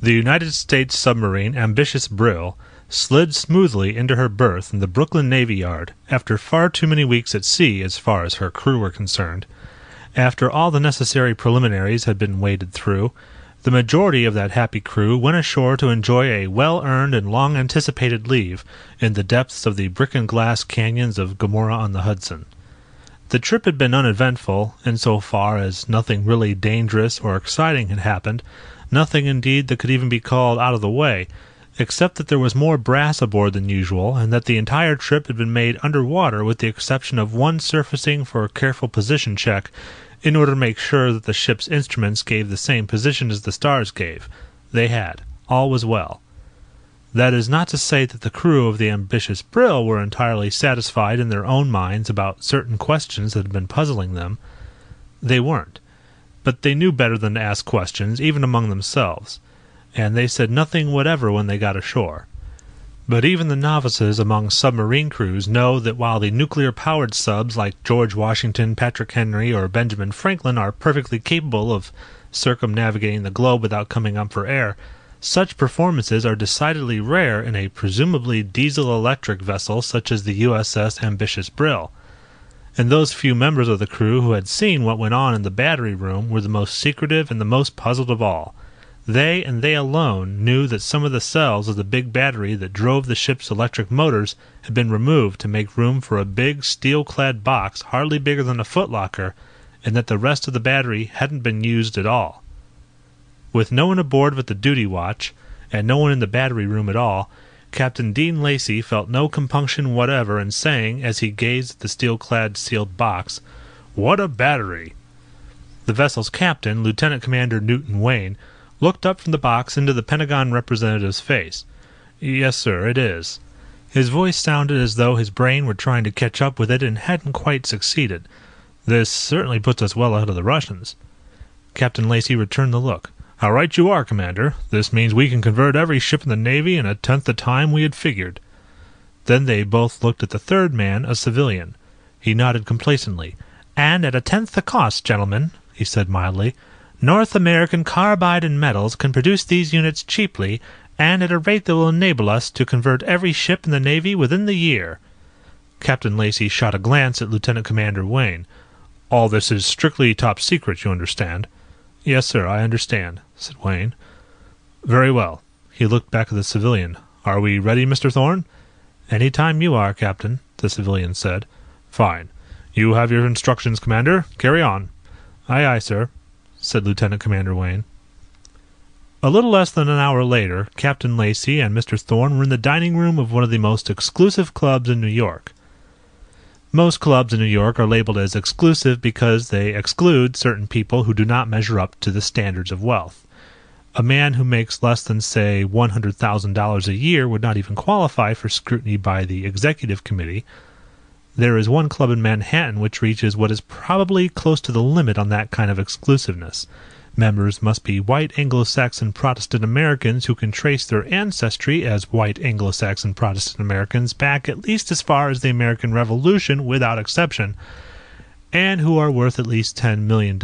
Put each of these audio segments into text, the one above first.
The United States submarine Ambitious Brill slid smoothly into her berth in the Brooklyn Navy Yard after far too many weeks at sea as far as her crew were concerned. After all the necessary preliminaries had been waded through, the majority of that happy crew went ashore to enjoy a well-earned and long-anticipated leave in the depths of the brick-and-glass canyons of Gomorrah on the Hudson. The trip had been uneventful, in so far as nothing really dangerous or exciting had happened, nothing indeed that could even be called out of the way, except that there was more brass aboard than usual, and that the entire trip had been made underwater with the exception of one surfacing for a careful position check, in order to make sure that the ship's instruments gave the same position as the stars gave. They had. All was well. That is not to say that the crew of the Ambitious Brill were entirely satisfied in their own minds about certain questions that had been puzzling them. They weren't. But they knew better than to ask questions, even among themselves, and they said nothing whatever when they got ashore. But even the novices among submarine crews know that while the nuclear-powered subs like George Washington, Patrick Henry, or Benjamin Franklin are perfectly capable of circumnavigating the globe without coming up for air, such performances are decidedly rare in a presumably diesel-electric vessel such as the USS Ambitious Brill, and those few members of the crew who had seen what went on in the battery room were the most secretive and the most puzzled of all. They, and they alone, knew that some of the cells of the big battery that drove the ship's electric motors had been removed to make room for a big steel-clad box hardly bigger than a footlocker, and that the rest of the battery hadn't been used at all. With no one aboard but the duty watch, and no one in the battery room at all, Captain Dean Lacey felt no compunction whatever in saying, as he gazed at the steel-clad sealed box, "What a battery!" The vessel's captain, Lieutenant Commander Newton Wayne, looked up from the box into the Pentagon representative's face. "Yes, sir, it is." His voice sounded as though his brain were trying to catch up with it and hadn't quite succeeded. "This certainly puts us well ahead of the Russians." Captain Lacey returned the look. "How right you are, Commander. This means we can convert every ship in the Navy in a tenth the time we had figured." Then they both looked at the third man, a civilian. He nodded complacently. "And at a tenth the cost, gentlemen," he said mildly, "North American Carbide and Metals can produce these units cheaply and at a rate that will enable us to convert every ship in the Navy within the year." Captain Lacey shot a glance at Lieutenant Commander Wayne. "All this is strictly top secret, you understand." "Yes, sir, I understand," said Wayne. "Very well." He looked back at the civilian. "Are we ready, Mr. Thorne?" "Any time you are, Captain," the civilian said. "Fine. You have your instructions, Commander. Carry on." "Aye, aye, sir," said Lieutenant Commander Wayne. A little less than an hour later, Captain Lacey and Mr. Thorne were in the dining room of one of the most exclusive clubs in New York. Most clubs in New York are labeled as exclusive because they exclude certain people who do not measure up to the standards of wealth. A man who makes less than, say, $100,000 a year would not even qualify for scrutiny by the executive committee. There is one club in Manhattan which reaches what is probably close to the limit on that kind of exclusiveness. Members must be white Anglo-Saxon Protestant Americans who can trace their ancestry as white Anglo-Saxon Protestant Americans back at least as far as the American Revolution without exception, and who are worth at least $10 million,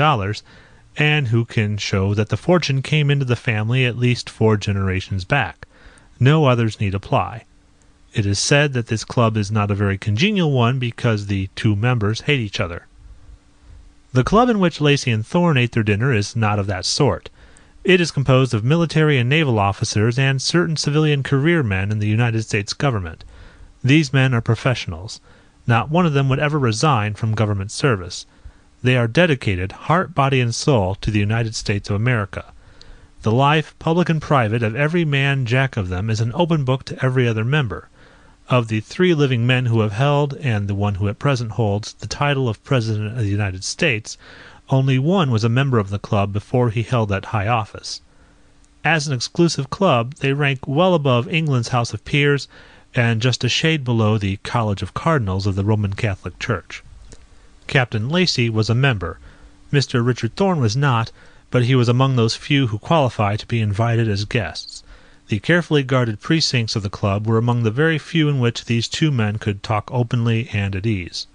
and who can show that the fortune came into the family at least 4 generations back. No others need apply. It is said that this club is not a very congenial one because the two members hate each other. The club in which Lacey and Thorne ate their dinner is not of that sort. It is composed of military and naval officers and certain civilian career men in the United States government. These men are professionals. Not one of them would ever resign from government service. They are dedicated, heart, body, and soul, to the United States of America. The life, public and private, of every man jack of them is an open book to every other member. Of the three living men who have held, and the one who at present holds, the title of President of the United States, only one was a member of the club before he held that high office. As an exclusive club, they rank well above England's House of Peers, and just a shade below the College of Cardinals of the Roman Catholic Church. Captain Lacey was a member. Mr. Richard Thorne was not, but he was among those few who qualify to be invited as guests. The carefully guarded precincts of the club were among the very few in which these two men could talk openly and at ease.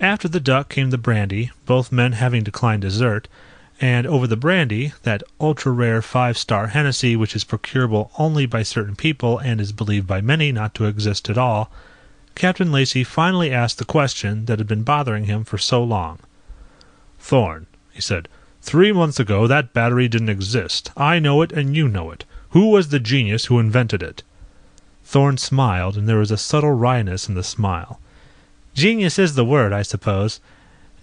After the duck came the brandy, both men having declined dessert, and over the brandy, that ultra-rare 5-star Hennessy which is procurable only by certain people and is believed by many not to exist at all, Captain Lacey finally asked the question that had been bothering him for so long. "Thorne," he said, "3 months ago that battery didn't exist. I know it and you know it. Who was the genius who invented it?" Thorne smiled, and there was a subtle wryness in the smile. "Genius is the word, I suppose.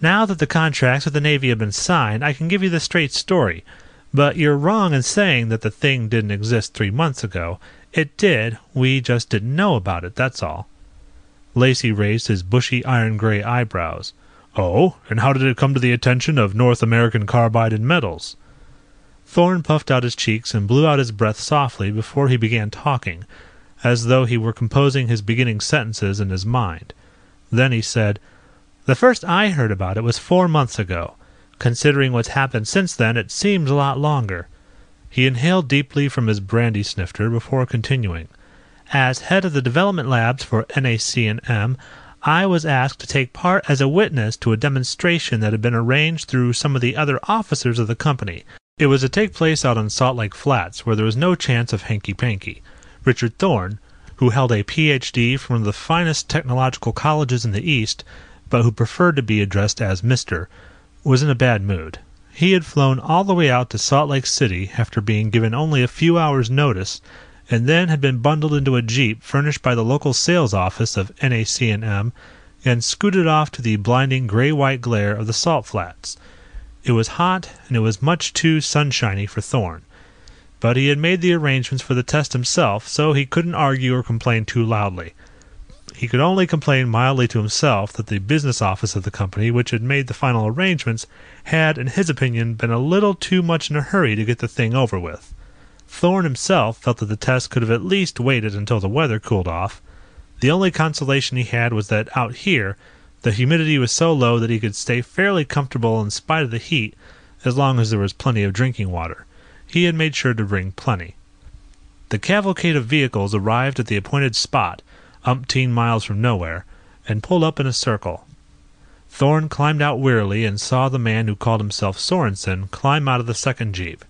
Now that the contracts with the Navy have been signed, I can give you the straight story. But you're wrong in saying that the thing didn't exist 3 months ago. It did. We just didn't know about it, that's all." Lacey raised his bushy iron-gray eyebrows. "Oh, and how did it come to the attention of North American Carbide and Metals?" Thorne puffed out his cheeks and blew out his breath softly before he began talking, as though he were composing his beginning sentences in his mind. Then he said, "The first I heard about it was 4 months ago. Considering what's happened since then, it seems a lot longer." He inhaled deeply from his brandy snifter before continuing. "As head of the development labs for NAC&M, I was asked to take part as a witness to a demonstration that had been arranged through some of the other officers of the company. It was to take place out on Salt Lake Flats, where there was no chance of hanky-panky. Richard Thorne, who held a Ph.D. from one of the finest technological colleges in the East, but who preferred to be addressed as Mr., was in a bad mood. He had flown all the way out to Salt Lake City after being given only a few hours' notice, and then had been bundled into a jeep furnished by the local sales office of NAC&M, and scooted off to the blinding gray-white glare of the salt flats. It was hot, and it was much too sunshiny for Thorne. But he had made the arrangements for the test himself, so he couldn't argue or complain too loudly. He could only complain mildly to himself that the business office of the company, which had made the final arrangements, had, in his opinion, been a little too much in a hurry to get the thing over with. Thorne himself felt that the test could have at least waited until the weather cooled off. The only consolation he had was that out here, the humidity was so low that he could stay fairly comfortable in spite of the heat, as long as there was plenty of drinking water. He had made sure to bring plenty. The cavalcade of vehicles arrived at the appointed spot, umpteen miles from nowhere, and pulled up in a circle. Thorne climbed out wearily and saw the man who called himself Sorensen climb out of the second jeep.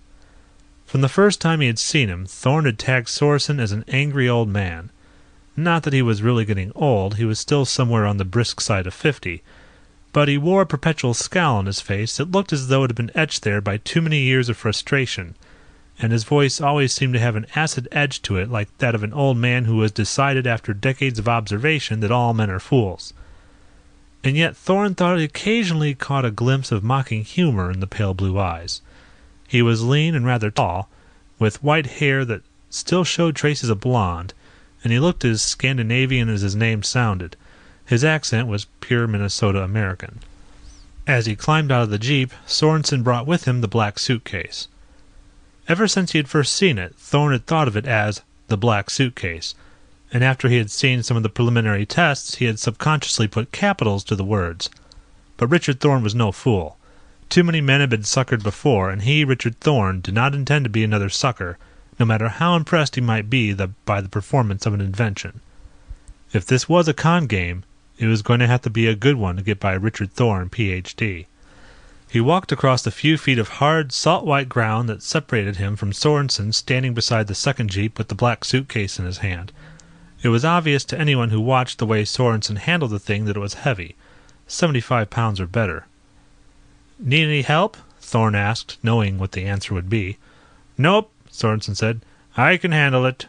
From the first time he had seen him, Thorne had tagged Sorensen as an angry old man. Not that he was really getting old, he was still somewhere on the brisk side of 50, but he wore a perpetual scowl on his face that looked as though it had been etched there by too many years of frustration, and his voice always seemed to have an acid edge to it like that of an old man who has decided after decades of observation that all men are fools. And yet Thorne thought he occasionally caught a glimpse of mocking humor in the pale blue eyes. He was lean and rather tall, with white hair that still showed traces of blonde, and he looked as Scandinavian as his name sounded. His accent was pure Minnesota American. As he climbed out of the jeep, Sorensen brought with him the black suitcase. Ever since he had first seen it, Thorne had thought of it as the black suitcase, and after he had seen some of the preliminary tests, he had subconsciously put capitals to the words. But Richard Thorne was no fool. Too many men had been suckered before, and he, Richard Thorne, did not intend to be another sucker, no matter how impressed he might be by the performance of an invention. If this was a con game, it was going to have to be a good one to get by Richard Thorne, Ph.D. He walked across the few feet of hard, salt-white ground that separated him from Sorensen standing beside the second jeep with the black suitcase in his hand. It was obvious to anyone who watched the way Sorensen handled the thing that it was heavy, 75 pounds or better. "Need any help?" Thorne asked, knowing what the answer would be. "Nope," Sorensen said. "I can handle it."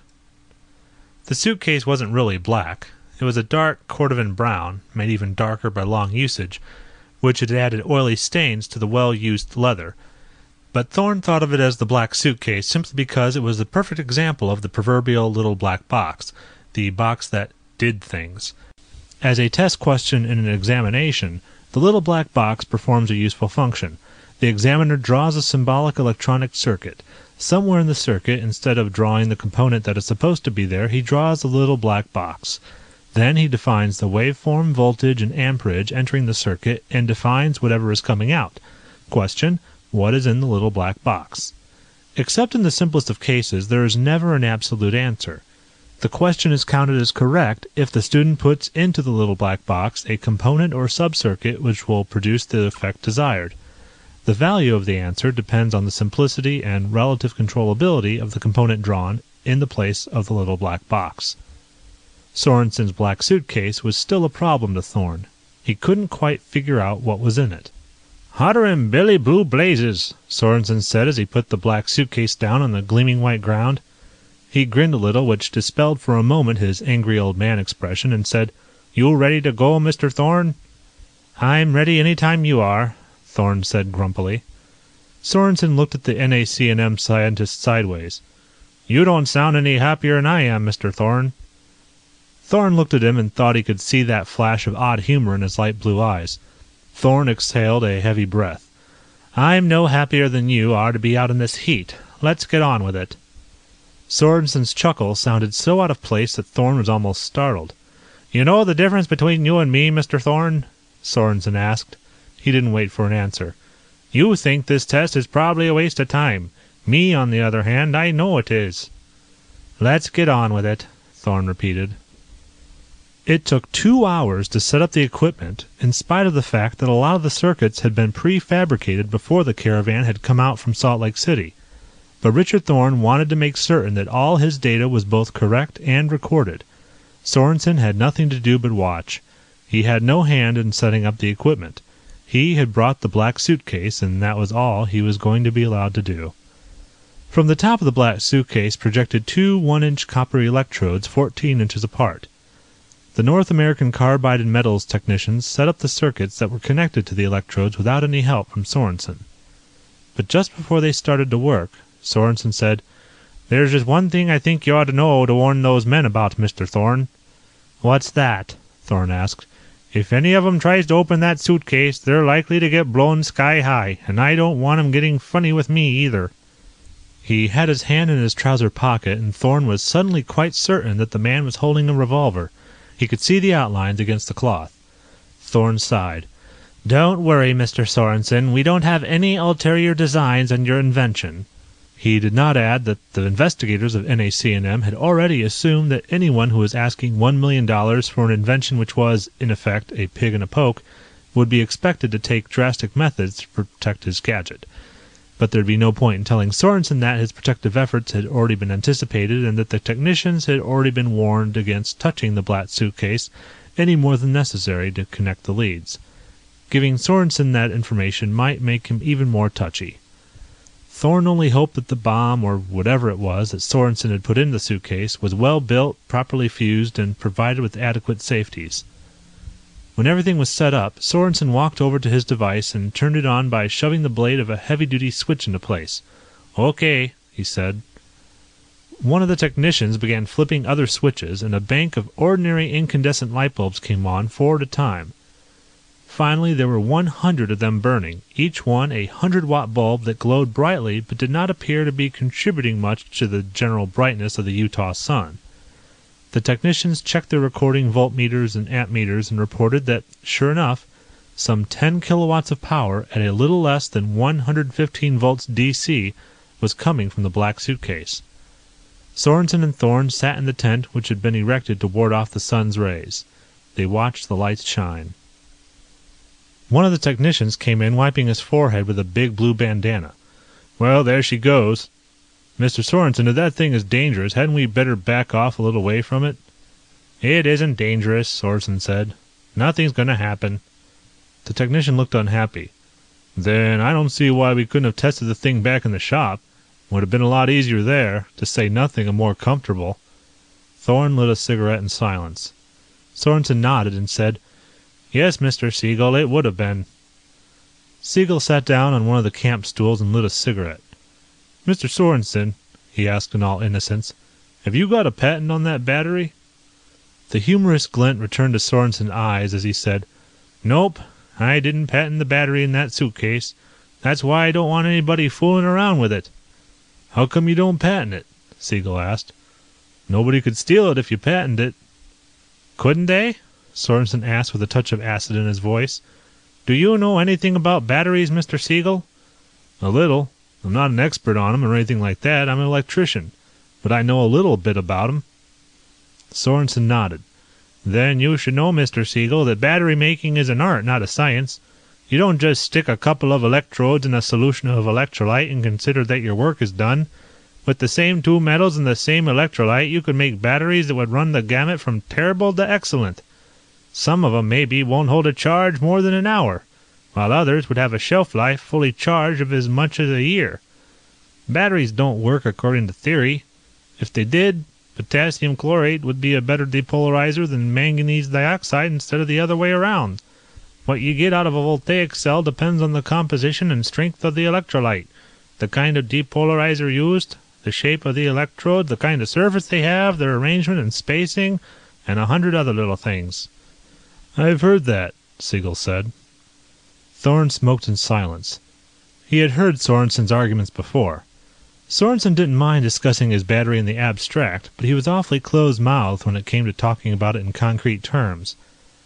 The suitcase wasn't really black. It was a dark cordovan brown, made even darker by long usage, which had added oily stains to the well-used leather. But Thorne thought of it as the black suitcase simply because it was the perfect example of the proverbial little black box, the box that did things. As a test question in an examination, the little black box performs a useful function. The examiner draws a symbolic electronic circuit. Somewhere in the circuit, instead of drawing the component that is supposed to be there, he draws a little black box. Then he defines the waveform, voltage, and amperage entering the circuit and defines whatever is coming out. Question: what is in the little black box? Except in the simplest of cases, there is never an absolute answer. The question is counted as correct if the student puts into the little black box a component or subcircuit which will produce the effect desired. The value of the answer depends on the simplicity and relative controllability of the component drawn in the place of the little black box. Sorensen's black suitcase was still a problem to Thorne. He couldn't quite figure out what was in it. "Hotter'n Billy Blue Blazes," Sorensen said as he put the black suitcase down on the gleaming white ground. He grinned a little, which dispelled for a moment his angry old man expression, and said, "You ready to go, Mr. Thorne?" "I'm ready any time you are," Thorne said grumpily. Sorensen looked at the NAC&M scientist sideways. "You don't sound any happier than I am, Mr. Thorne." Thorne looked at him and thought he could see that flash of odd humor in his light blue eyes. Thorne exhaled a heavy breath. "I'm no happier than you are to be out in this heat. Let's get on with it." Sorensen's chuckle sounded so out of place that Thorne was almost startled. "You know the difference between you and me, Mr. Thorne?" Sorensen asked. He didn't wait for an answer. "You think this test is probably a waste of time. Me, on the other hand, I know it is." "Let's get on with it," Thorne repeated. It took 2 hours to set up the equipment, in spite of the fact that a lot of the circuits had been prefabricated before the caravan had come out from Salt Lake City. But Richard Thorne wanted to make certain that all his data was both correct and recorded. Sorensen had nothing to do but watch. He had no hand in setting up the equipment. He had brought the black suitcase, and that was all he was going to be allowed to do. From the top of the black suitcase projected 2 1-inch copper electrodes 14 inches apart. The North American Carbide and Metals technicians set up the circuits that were connected to the electrodes without any help from Sorensen. But just before they started to work, Sorensen said, "There's just one thing I think you ought to know to warn those men about, Mr. Thorne." "What's that?" Thorne asked. "If any of 'em tries to open that suitcase, they're likely to get blown sky high, and I don't want 'em getting funny with me either." He had his hand in his trouser pocket, and Thorne was suddenly quite certain that the man was holding a revolver. He could see the outlines against the cloth. Thorne sighed. "Don't worry, Mr. Sorensen. We don't have any ulterior designs on your invention." He did not add that the investigators of NAC&M had already assumed that anyone who was asking $1 million for an invention which was, in effect, a pig in a poke, would be expected to take drastic methods to protect his gadget. But there'd be no point in telling Sorensen that his protective efforts had already been anticipated and that the technicians had already been warned against touching the black suitcase any more than necessary to connect the leads. Giving Sorensen that information might make him even more touchy. Thorne only hoped that the bomb, or whatever it was that Sorensen had put in the suitcase, was well built, properly fused, and provided with adequate safeties. When everything was set up, Sorensen walked over to his device and turned it on by shoving the blade of a heavy-duty switch into place. "Okay," he said. One of the technicians began flipping other switches, and a bank of ordinary incandescent light bulbs came on, 4 at a time. Finally, there were 100 of them burning, each one a 100-watt bulb that glowed brightly but did not appear to be contributing much to the general brightness of the Utah sun. The technicians checked their recording voltmeters and ammeters and reported that, sure enough, some 10 kilowatts of power at a little less than 115 volts DC was coming from the black suitcase. Sorensen and Thorne sat in the tent which had been erected to ward off the sun's rays. They watched the lights shine. One of the technicians came in, wiping his forehead with a big blue bandana. "Well, there she goes. Mr. Sorensen, if that thing is dangerous, hadn't we better back off a little way from it?" "It isn't dangerous," Sorensen said. "Nothing's going to happen." The technician looked unhappy. "Then I don't see why we couldn't have tested the thing back in the shop. Would have been a lot easier there, to say nothing of more comfortable." Thorne lit a cigarette in silence. Sorensen nodded and said, "Yes, Mr. Siegel, it would have been." Siegel sat down on one of the camp stools and lit a cigarette. "Mr. Sorensen," he asked in all innocence, "have you got a patent on that battery?" The humorous glint returned to Sorensen's eyes as he said, "Nope, I didn't patent the battery in that suitcase. That's why I don't want anybody fooling around with it." "How come you don't patent it?" Siegel asked. "Nobody could steal it if you patented it." "Couldn't they?" Sorensen asked with a touch of acid in his voice. "Do you know anything about batteries, Mr. Siegel?" "A little. I'm not an expert on them or anything like that. I'm an electrician. But I know a little bit about them." Sorensen nodded. "Then you should know, Mr. Siegel, that battery making is an art, not a science. You don't just stick a couple of electrodes in a solution of electrolyte and consider that your work is done. With the same two metals and the same electrolyte, you could make batteries that would run the gamut from terrible to excellent. Some of them maybe won't hold a charge more than an hour, while others would have a shelf life fully charged of as much as a year. Batteries don't work according to theory. If they did, potassium chlorate would be a better depolarizer than manganese dioxide instead of the other way around. What you get out of a voltaic cell depends on the composition and strength of the electrolyte, the kind of depolarizer used, the shape of the electrode, the kind of surface they have, their arrangement and spacing, and 100 other little things." "I've heard that," Siegel said. Thorne smoked in silence. He had heard Sorensen's arguments before. Sorensen didn't mind discussing his battery in the abstract, but he was awfully close-mouthed when it came to talking about it in concrete terms.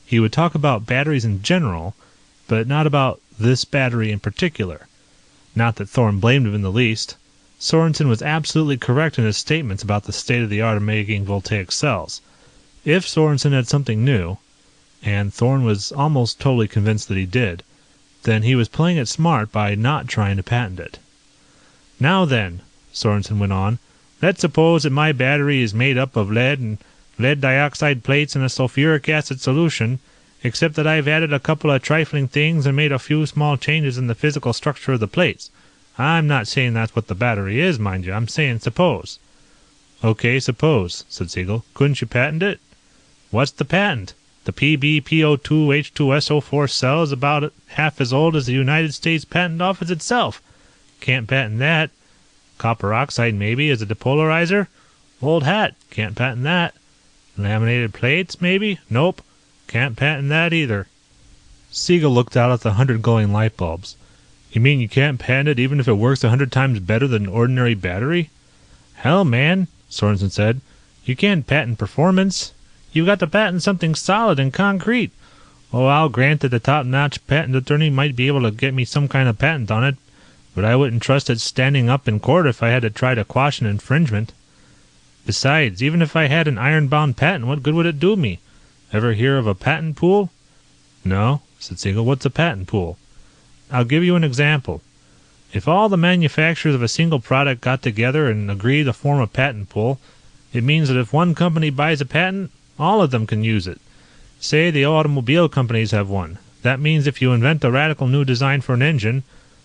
He would talk about batteries in general, but not about this battery in particular. Not that Thorne blamed him in the least. Sorensen was absolutely correct in his statements about the state-of-the-art of making voltaic cells. If Sorensen had something new, and Thorne was almost totally convinced that he did, then he was playing it smart by not trying to patent it. "Now then," Sorensen went on, "let's suppose that my battery is made up of lead and lead dioxide plates in a sulfuric acid solution, except that I've added a couple of trifling things and made a few small changes in the physical structure of the plates. I'm not saying that's what the battery is, mind you. I'm saying suppose." "Okay, suppose," said Siegel. "Couldn't you patent it?" "What's the patent? The PBPO2H2SO4 cell is about half as old as the United States Patent Office itself. Can't patent that. Copper oxide, maybe, as a depolarizer? Old hat. Can't patent that. Laminated plates, maybe? Nope. Can't patent that either." Siegel looked out at the 100 glowing light bulbs. "You mean you can't patent it even if it works 100 times better than an ordinary battery?" "Hell, man," Sorensen said. "You can't patent performance. You've got to patent something solid and concrete. Oh, I'll grant that the top-notch patent attorney might be able to get me some kind of patent on it, but I wouldn't trust it standing up in court if I had to try to quash an infringement. Besides, even if I had an iron-bound patent, what good would it do me? Ever hear of a patent pool?" "No," said Siegel. "What's a patent pool?" "I'll give you an example. If all the manufacturers of a single product got together and agreed to form a patent pool, it means that if one company buys a patent, all of them can use it. Say the automobile companies have one. That means if you invent a radical new design for an engine,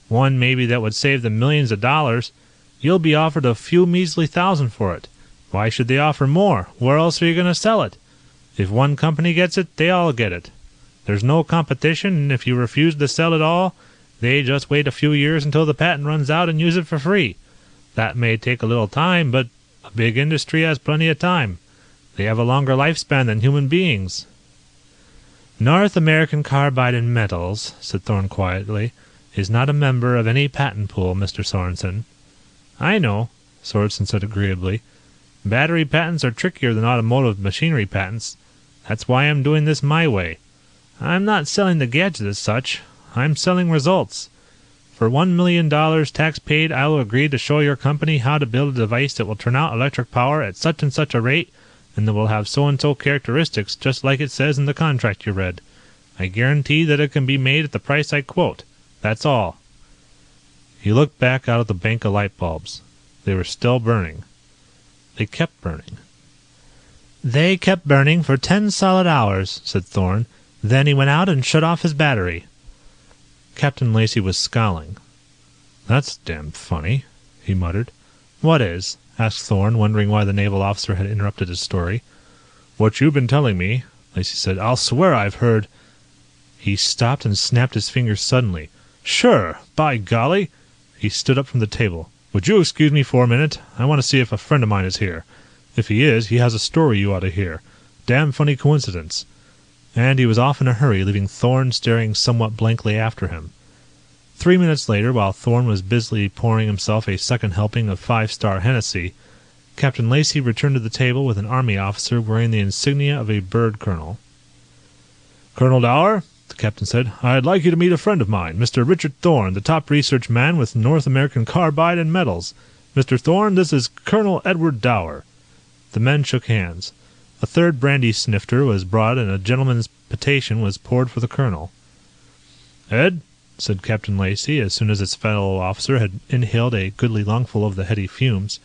one maybe that would save them millions of dollars, you'll be offered a few measly thousand for it. Why should they offer more? Where else are you going to sell it? If one company gets it, they all get it. There's no competition, and if you refuse to sell it all, they just wait a few years until the patent runs out and use it for free. That may take a little time, but a big industry has plenty of time. They have a longer lifespan than human beings." "North American Carbide and Metals," said Thorne quietly, "is not a member of any patent pool, Mr. Sorensen." "I know," Sorensen said agreeably. "Battery patents are trickier than automotive machinery patents. That's why I'm doing this my way. I'm not selling the gadget as such. I'm selling results. For $1 million tax paid, I will agree to show your company how to build a device that will turn out electric power at such and such a rate, and that will have so and so characteristics, just like it says in the contract you read. I guarantee that it can be made at the price I quote. That's all." He looked back out at the bank of light bulbs. They were still burning. They kept burning. "They kept burning for 10 solid hours," said Thorne. "Then he went out and shut off his battery." Captain Lacey was scowling. "That's damn funny," he muttered. "What is?" asked Thorne, wondering why the naval officer had interrupted his story. "What you've been telling me," Lacey said. "I'll swear I've heard—" He stopped and snapped his fingers suddenly. "Sure! By golly!" He stood up from the table. "Would you excuse me for a minute? I want to see if a friend of mine is here. If he is, he has a story you ought to hear. Damn funny coincidence." And he was off in a hurry, leaving Thorne staring somewhat blankly after him. 3 minutes later, while Thorne was busily pouring himself a second helping of five-star Hennessy, Captain Lacey returned to the table with an army officer wearing the insignia of a bird colonel. "Colonel Dower," the captain said, "I'd like you to meet a friend of mine, Mr. Richard Thorne, the top research man with North American Carbide and Metals. Mr. Thorne, this is Colonel Edward Dower." The men shook hands. A third brandy snifter was brought and a gentleman's potation was poured for the colonel. "Ed," said Captain Lacey, as soon as his fellow officer had inhaled a goodly lungful of the heady fumes,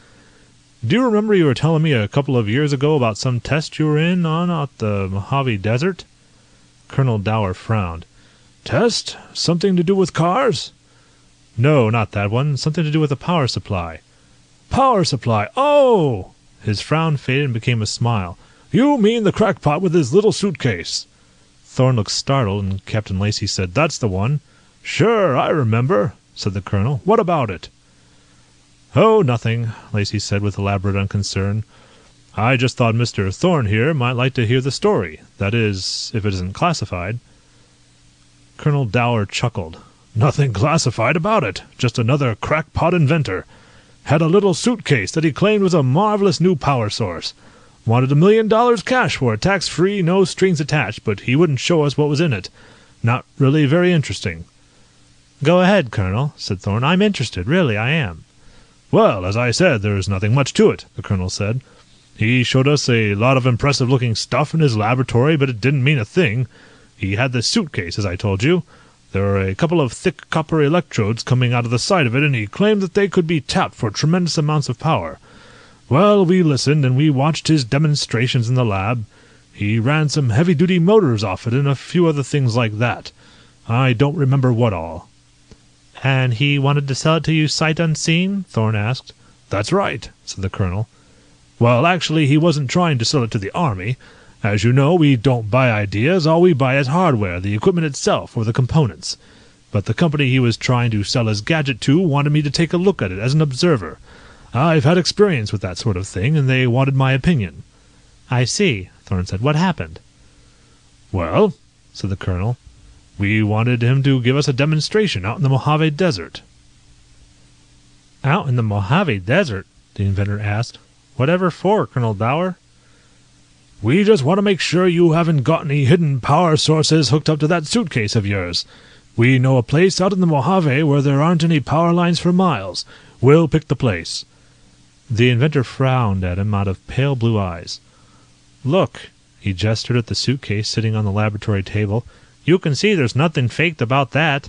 "do you remember you were telling me a couple of years ago about some test you were in on out the Mojave Desert?" Colonel Dower frowned. "Test? Something to do with cars?" "No, not that one. Something to do with a power supply." "Power supply? Oh!" His frown faded and became a smile. "You mean the crackpot with his little suitcase?" Thorne looked startled, and Captain Lacey said, "That's the one." "Sure, I remember," said the colonel. "What about it?" "Oh, nothing," Lacey said with elaborate unconcern. "I just thought Mr. Thorne here might like to hear the story. That is, if it isn't classified." Colonel Dower chuckled. "Nothing classified about it. Just another crackpot inventor. Had a little suitcase that he claimed was a marvelous new power source. Wanted $1 million cash for it, tax-free, no strings attached, but he wouldn't show us what was in it. Not really very interesting." "Go ahead, Colonel," said Thorne. "I'm interested, really, I am." "Well, as I said, there's nothing much to it," the colonel said. "He showed us a lot of impressive-looking stuff in his laboratory, but it didn't mean a thing. He had this suitcase, as I told you. There were a couple of thick copper electrodes coming out of the side of it, and he claimed that they could be tapped for tremendous amounts of power. Well, we listened, and we watched his demonstrations in the lab. He ran some heavy-duty motors off it and a few other things like that. I don't remember what all." "And he wanted to sell it to you sight unseen?" Thorne asked. "That's right," said the colonel. "Well, actually, he wasn't trying to sell it to the Army. As you know, we don't buy ideas. All we buy is hardware, the equipment itself, or the components. But the company he was trying to sell his gadget to wanted me to take a look at it as an observer. I've had experience with that sort of thing, and they wanted my opinion." "I see," Thorne said. "What happened?" "Well," said the colonel, "we wanted him to give us a demonstration out in the Mojave Desert." "Out in the Mojave Desert?" the inventor asked. "Whatever for, Colonel Dower?" "We just want to make sure you haven't got any hidden power sources hooked up to that suitcase of yours. We know a place out in the Mojave where there aren't any power lines for miles. We'll pick the place." The inventor frowned at him out of pale blue eyes. "Look," he gestured at the suitcase sitting on the laboratory table. "You can see there's nothing faked about that."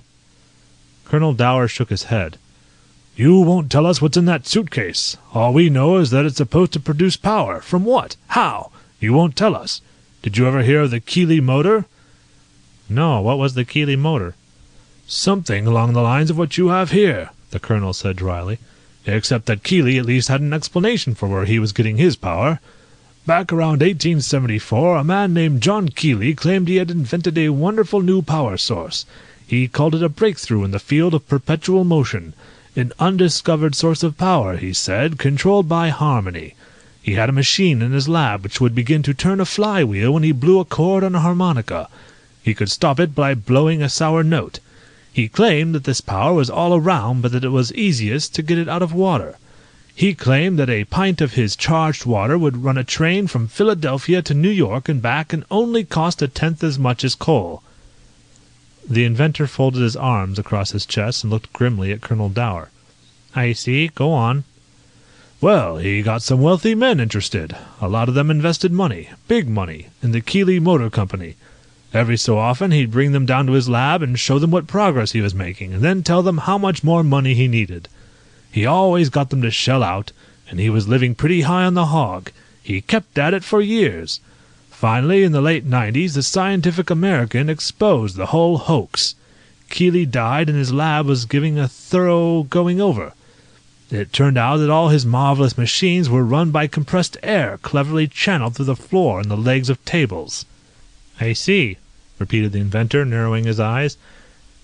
Colonel Dower shook his head. "You won't tell us what's in that suitcase. All we know is that it's supposed to produce power. From what? How? You won't tell us. Did you ever hear of the Keeley Motor?" "No, what was the Keeley Motor?" "Something along the lines of what you have here," the colonel said dryly. "Except that Keeley at least had an explanation for where he was getting his power. Back around 1874, a man named John Keeley claimed he had invented a wonderful new power source. He called it a breakthrough in the field of perpetual motion, an undiscovered source of power, he said, controlled by harmony. He had a machine in his lab which would begin to turn a flywheel when he blew a chord on a harmonica. He could stop it by blowing a sour note. He claimed that this power was all around, but that it was easiest to get it out of water. He claimed that a pint of his charged water would run a train from Philadelphia to New York and back and only cost a tenth as much as coal." The inventor folded his arms across his chest and looked grimly at Colonel Dower. "I see. Go on." "Well, he got some wealthy men interested. A lot of them invested money, big money, in the Keeley Motor Company. Every so often he'd bring them down to his lab and show them what progress he was making, and then tell them how much more money he needed. He always got them to shell out, and he was living pretty high on the hog. He kept at it for years. Finally, in the late 90s, the Scientific American exposed the whole hoax. Keeley died and his lab was giving a thorough going over. It turned out that all his marvelous machines were run by compressed air cleverly channeled through the floor and the legs of tables. "I see," repeated the inventor, narrowing his eyes.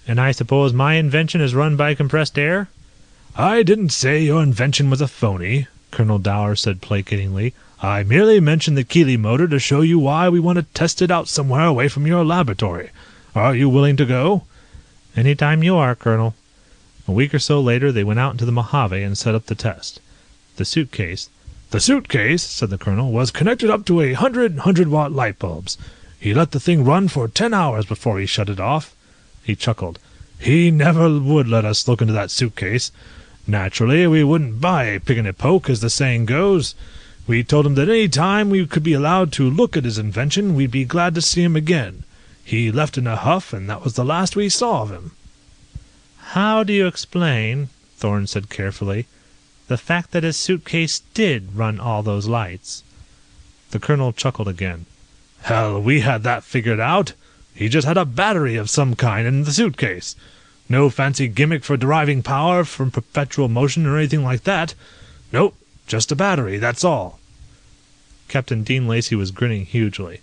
"And I suppose my invention is run by compressed air?" "I didn't say your invention was a phony," Colonel Dower said placatingly. "I merely mentioned the Keeley motor to show you why we want to test it out somewhere away from your laboratory. Are you willing to go?" "Any time you are, Colonel." A week or so later they went out into the Mojave and set up the test. The suitcase, said the Colonel, was connected up to 100 100-watt light bulbs. He let the thing run for 10 hours before he shut it off. He chuckled. "He never would let us look into that suitcase. Naturally, we wouldn't buy a pig in a poke, as the saying goes. We told him that any time we could be allowed to look at his invention, we'd be glad to see him again. He left in a huff, and that was the last we saw of him." "How do you explain," Thorne said carefully, "the fact that his suitcase did run all those lights?" The Colonel chuckled again. "Hell, we had that figured out. He just had a battery of some kind in the suitcase. No fancy gimmick for deriving power from perpetual motion or anything like that. Nope, just a battery, that's all." Captain Dean Lacey was grinning hugely.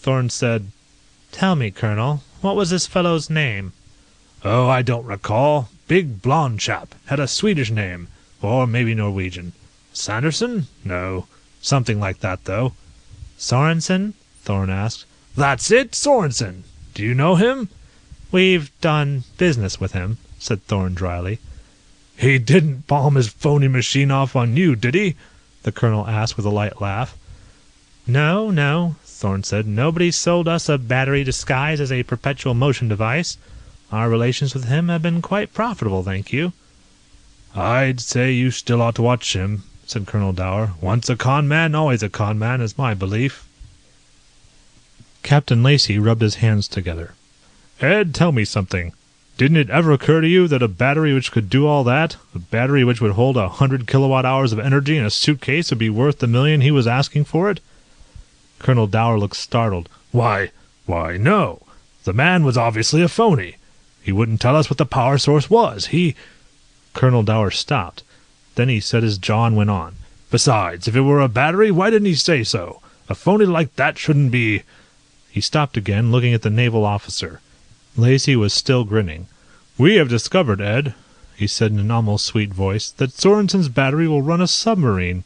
Thorne said, "Tell me, Colonel, what was this fellow's name?" "Oh, I don't recall. Big blonde chap. Had a Swedish name. Or maybe Norwegian. Sanderson? No. Something like that, though." "Sorensen?" Thorne asked. "That's it, Sorensen. Do you know him?" "We've done business with him," said Thorne dryly. "He didn't palm his phony machine off on you, did he?" the Colonel asked with a light laugh. No, Thorne said. "Nobody sold us a battery disguised as a perpetual motion device. Our relations with him have been quite profitable, thank you." "I'd say you still ought to watch him," said Colonel Dower. "Once a con man, always a con man, is my belief." Captain Lacey rubbed his hands together. "Ed, tell me something. Didn't it ever occur to you that a battery which could do all that, a battery which would hold 100 kilowatt-hours of energy in a suitcase would be worth the million he was asking for it?" Colonel Dower looked startled. Why, no. The man was obviously a phony. He wouldn't tell us what the power source was. He—" Colonel Dower stopped. Then he set his jaw and went on. "Besides, if it were a battery, why didn't he say so? A phony like that shouldn't be—" He stopped again, looking at the naval officer. Lacey was still grinning. "We have discovered, Ed," he said in an almost sweet voice, "that Sorensen's battery will run a submarine."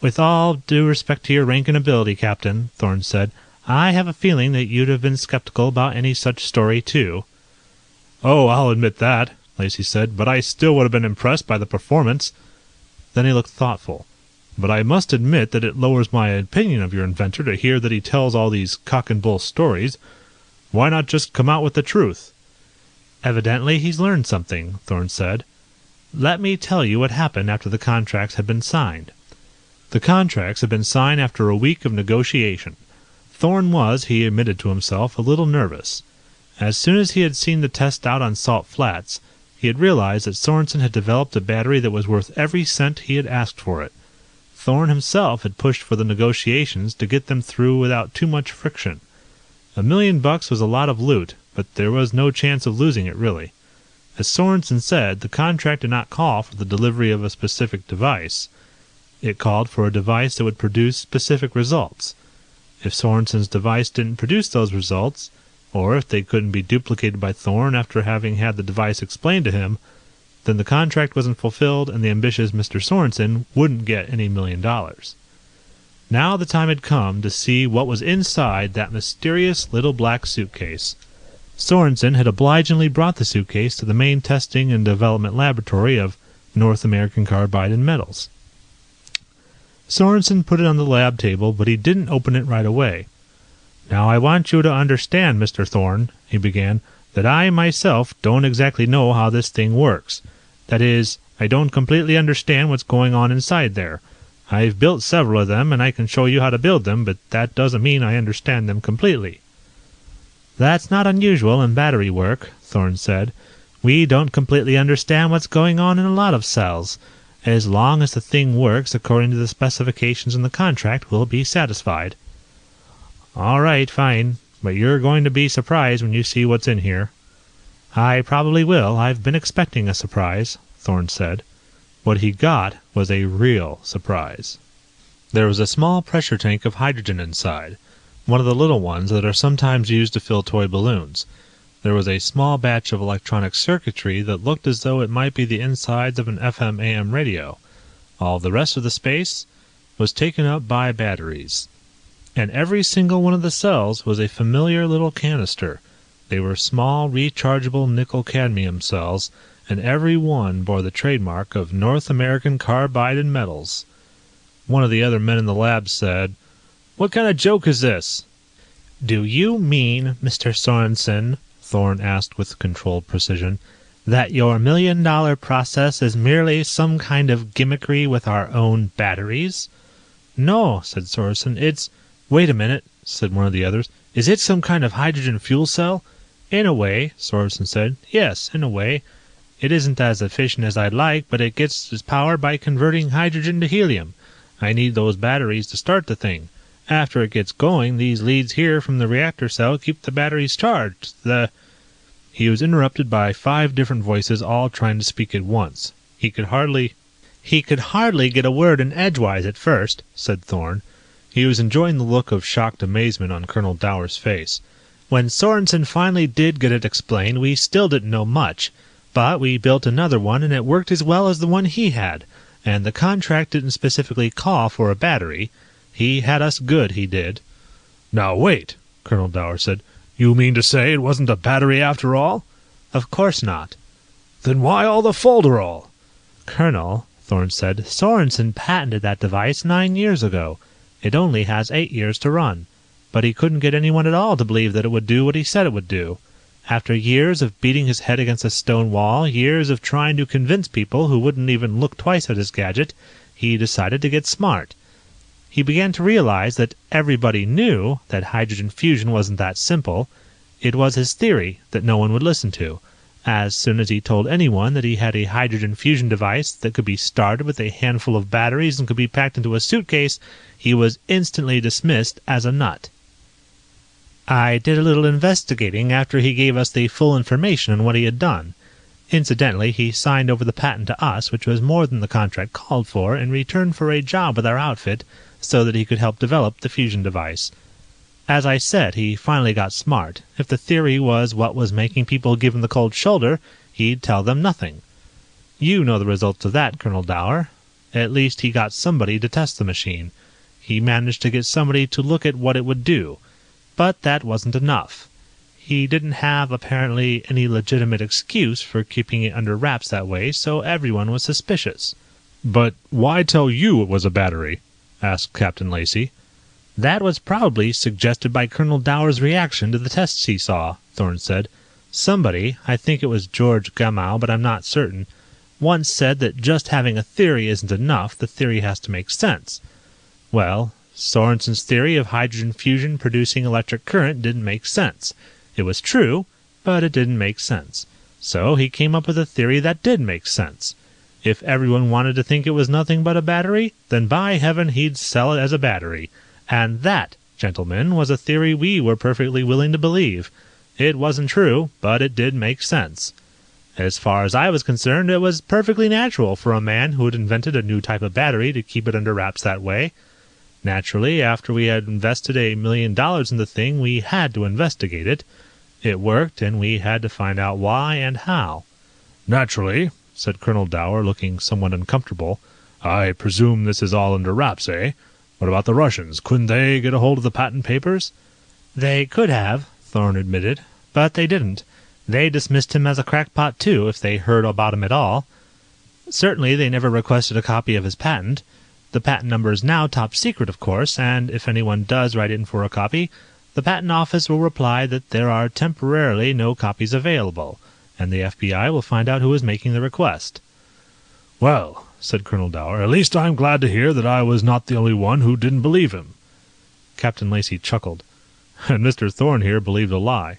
"With all due respect to your rank and ability, Captain," Thorne said, "I have a feeling that you'd have been skeptical about any such story, too." "Oh, I'll admit that," Lacey said, "but I still would have been impressed by the performance." Then he looked thoughtful. "But I must admit that it lowers my opinion of your inventor to hear that he tells all these cock-and-bull stories. Why not just come out with the truth?" "Evidently he's learned something," Thorne said. "Let me tell you what happened after the contracts had been signed." The contracts had been signed after a week of negotiation. Thorne was, he admitted to himself, a little nervous. As soon as he had seen the test out on Salt Flats, he had realized that Sorensen had developed a battery that was worth every cent he had asked for it. Thorne himself had pushed for the negotiations to get them through without too much friction. $1 million was a lot of loot, but there was no chance of losing it, really. As Sorensen said, the contract did not call for the delivery of a specific device. It called for a device that would produce specific results. If Sorensen's device didn't produce those results, or if they couldn't be duplicated by Thorne after having had the device explained to him, then the contract wasn't fulfilled and the ambitious Mr. Sorensen wouldn't get any $1 million. Now the time had come to see what was inside that mysterious little black suitcase. Sorensen had obligingly brought the suitcase to the main testing and development laboratory of North American Carbide and Metals. Sorensen put it on the lab table, but he didn't open it right away. "Now I want you to understand, Mr. Thorne," he began, "that I myself don't exactly know how this thing works. That is, I don't completely understand what's going on inside there. I've built several of them, and I can show you how to build them, but that doesn't mean I understand them completely." "That's not unusual in battery work," Thorne said. "We don't completely understand what's going on in a lot of cells. As long as the thing works according to the specifications in the contract, we'll be satisfied." "All right, fine. But you're going to be surprised when you see what's in here." "I probably will. I've been expecting a surprise," Thorne said. What he got was a real surprise. There was a small pressure tank of hydrogen inside, one of the little ones that are sometimes used to fill toy balloons. There was a small batch of electronic circuitry that looked as though it might be the insides of an FM/AM radio. All the rest of the space was taken up by batteries. And every single one of the cells was a familiar little canister. They were small, rechargeable nickel-cadmium cells, and every one bore the trademark of North American Carbide and Metals. One of the other men in the lab said, "What kind of joke is this?" "Do you mean, Mr. Sorensen," Thorne asked with controlled precision, "that your $1 million process is merely some kind of gimmickry with our own batteries?" "No," said Sorensen, "it's—" "Wait a minute," said one of the others. "Is it some kind of hydrogen fuel cell?" "In a way," Sorensen said. "Yes, in a way. It isn't as efficient as I'd like, but it gets its power by converting hydrogen to helium. I need those batteries to start the thing. After it gets going, these leads here from the reactor cell keep the batteries charged. The—" He was interrupted by 5 different voices, all trying to speak at once. He could hardly get a word in edgewise at first," said Thorne. He was enjoying the look of shocked amazement on Colonel Dower's face. "When Sorensen finally did get it explained, we still didn't know much. But we built another one, and it worked as well as the one he had. And the contract didn't specifically call for a battery. He had us good, he did." "Now wait," Colonel Dower said. "You mean to say it wasn't a battery after all?" "Of course not." "Then why all the folderol?" "Colonel," Thorne said, "Sorensen patented that device 9 years ago. It only has 8 years to run, but he couldn't get anyone at all to believe that it would do what he said it would do. After years of beating his head against a stone wall, years of trying to convince people who wouldn't even look twice at his gadget, he decided to get smart. He began to realize that everybody knew that hydrogen fusion wasn't that simple. It was his theory that no one would listen to. As soon as he told anyone that he had a hydrogen fusion device that could be started with a handful of batteries and could be packed into a suitcase, he was instantly dismissed as a nut. I did a little investigating after he gave us the full information on what he had done. Incidentally, he signed over the patent to us, which was more than the contract called for, in return for a job with our outfit so that he could help develop the fusion device. As I said, he finally got smart. If the theory was what was making people give him the cold shoulder, he'd tell them nothing. You know the results of that, Colonel Dower. At least he got somebody to test the machine. He managed to get somebody to look at what it would do. But that wasn't enough. He didn't have, apparently, any legitimate excuse for keeping it under wraps that way, so everyone was suspicious." "But why tell you it was a battery?" asked Captain Lacey. "That was probably suggested by Colonel Dower's reaction to the tests he saw," Thorne said. "Somebody, I think it was George Gamow, but I'm not certain, once said that just having a theory isn't enough, the theory has to make sense. Well, Sorensen's theory of hydrogen fusion producing electric current didn't make sense. It was true, but it didn't make sense. So he came up with a theory that did make sense. If everyone wanted to think it was nothing but a battery, then by heaven he'd sell it as a battery. And that, gentlemen, was a theory we were perfectly willing to believe. It wasn't true, but it did make sense. As far as I was concerned, it was perfectly natural for a man who had invented a new type of battery to keep it under wraps that way. Naturally, after we had invested $1 million in the thing, we had to investigate it. It worked, and we had to find out why and how." "Naturally," said Colonel Dower, looking somewhat uncomfortable. "I presume this is all under wraps, eh? What about the Russians? Couldn't they get a hold of the patent papers?" "They could have," Thorne admitted, "but they didn't. They dismissed him as a crackpot, too, if they heard about him at all. Certainly they never requested a copy of his patent. The patent number is now top secret, of course, and if anyone does write in for a copy, the patent office will reply that there are temporarily no copies available, and the FBI will find out who is making the request." "Well," said Colonel Dower, "at least I'm glad to hear that I was not the only one who didn't believe him." Captain Lacey chuckled. "And Mr. Thorne here believed a lie."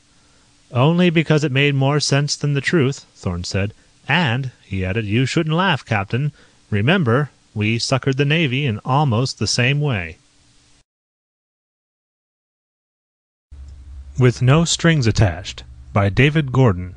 "Only because it made more sense than the truth," Thorne said. "And," he added, "you shouldn't laugh, Captain. Remember, we suckered the Navy in almost the same way." With No Strings Attached by David Gordon.